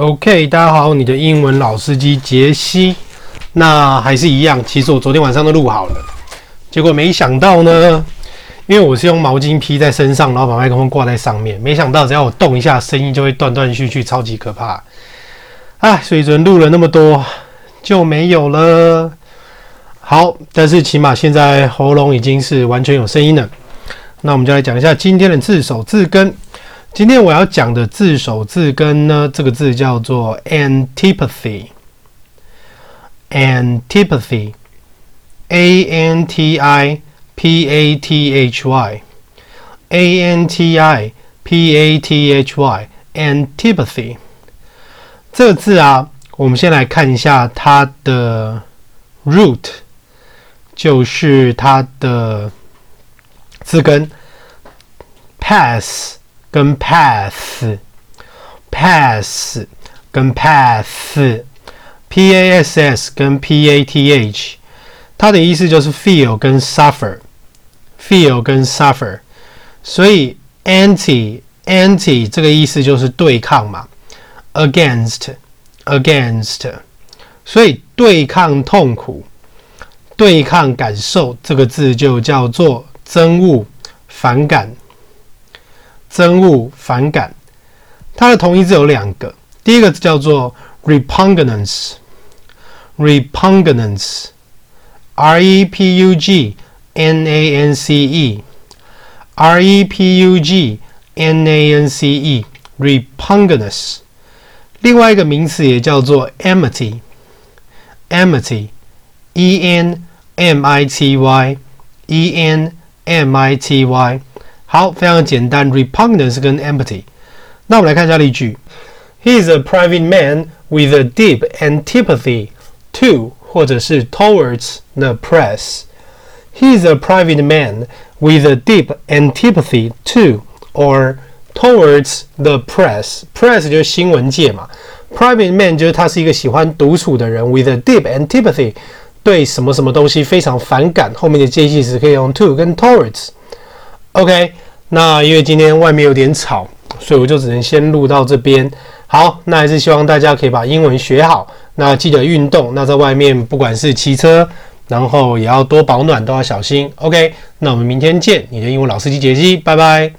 OK， 大家好，你的英文老司机杰西。那还是一样，其实我昨天晚上都录好了，结果没想到呢，因为我是用毛巾披在身上，然后把麦克风挂在上面，没想到只要我动一下，声音就会断断续续，超级可怕。哎，所以昨天录了那么多就没有了。好，但是起码现在喉咙已经是完全有声音了。那我们就来讲一下今天的字首字根。今天我要讲的字首字根呢，这个字叫做 antipathy。antipathy， antipathy， antipathy， antipathy。这个字啊，我们先来看一下它的 root， 就是它的字根 path。跟 path 跟 path，pass 跟 path， 它的意思就是 feel 跟 suffer，feel 跟 suffer， 所以 anti 这个意思就是对抗嘛 ，against， 所以对抗痛苦、对抗感受，这个字就叫做憎恶、反感。憎恶、反感，它的同义字有两个。第一个叫做 repugnance，repugnance，repugnance，repugnance。另外一个名词也叫做 enmity，enmity，enmity。好，非常简单 ，repugnance 跟 empathy。那我们来看一下例句 ：He is a private man with a deep antipathy to 或者是 towards the press。He is a private man with a deep antipathy to or towards the press。Press 就是新闻界嘛 ，private man 就是他是一个喜欢独处的人 ，with a deep antipathy 对什么什么东西非常反感。后面的介系词可以用 to 跟 towards。OK， 那因为今天外面有点吵，所以我就只能先录到这边。好，那还是希望大家可以把英文学好，那记得运动，那在外面不管是骑车，然后也要多保暖，都要小心。OK， 那我们明天见，你的英文老司机杰西，拜拜。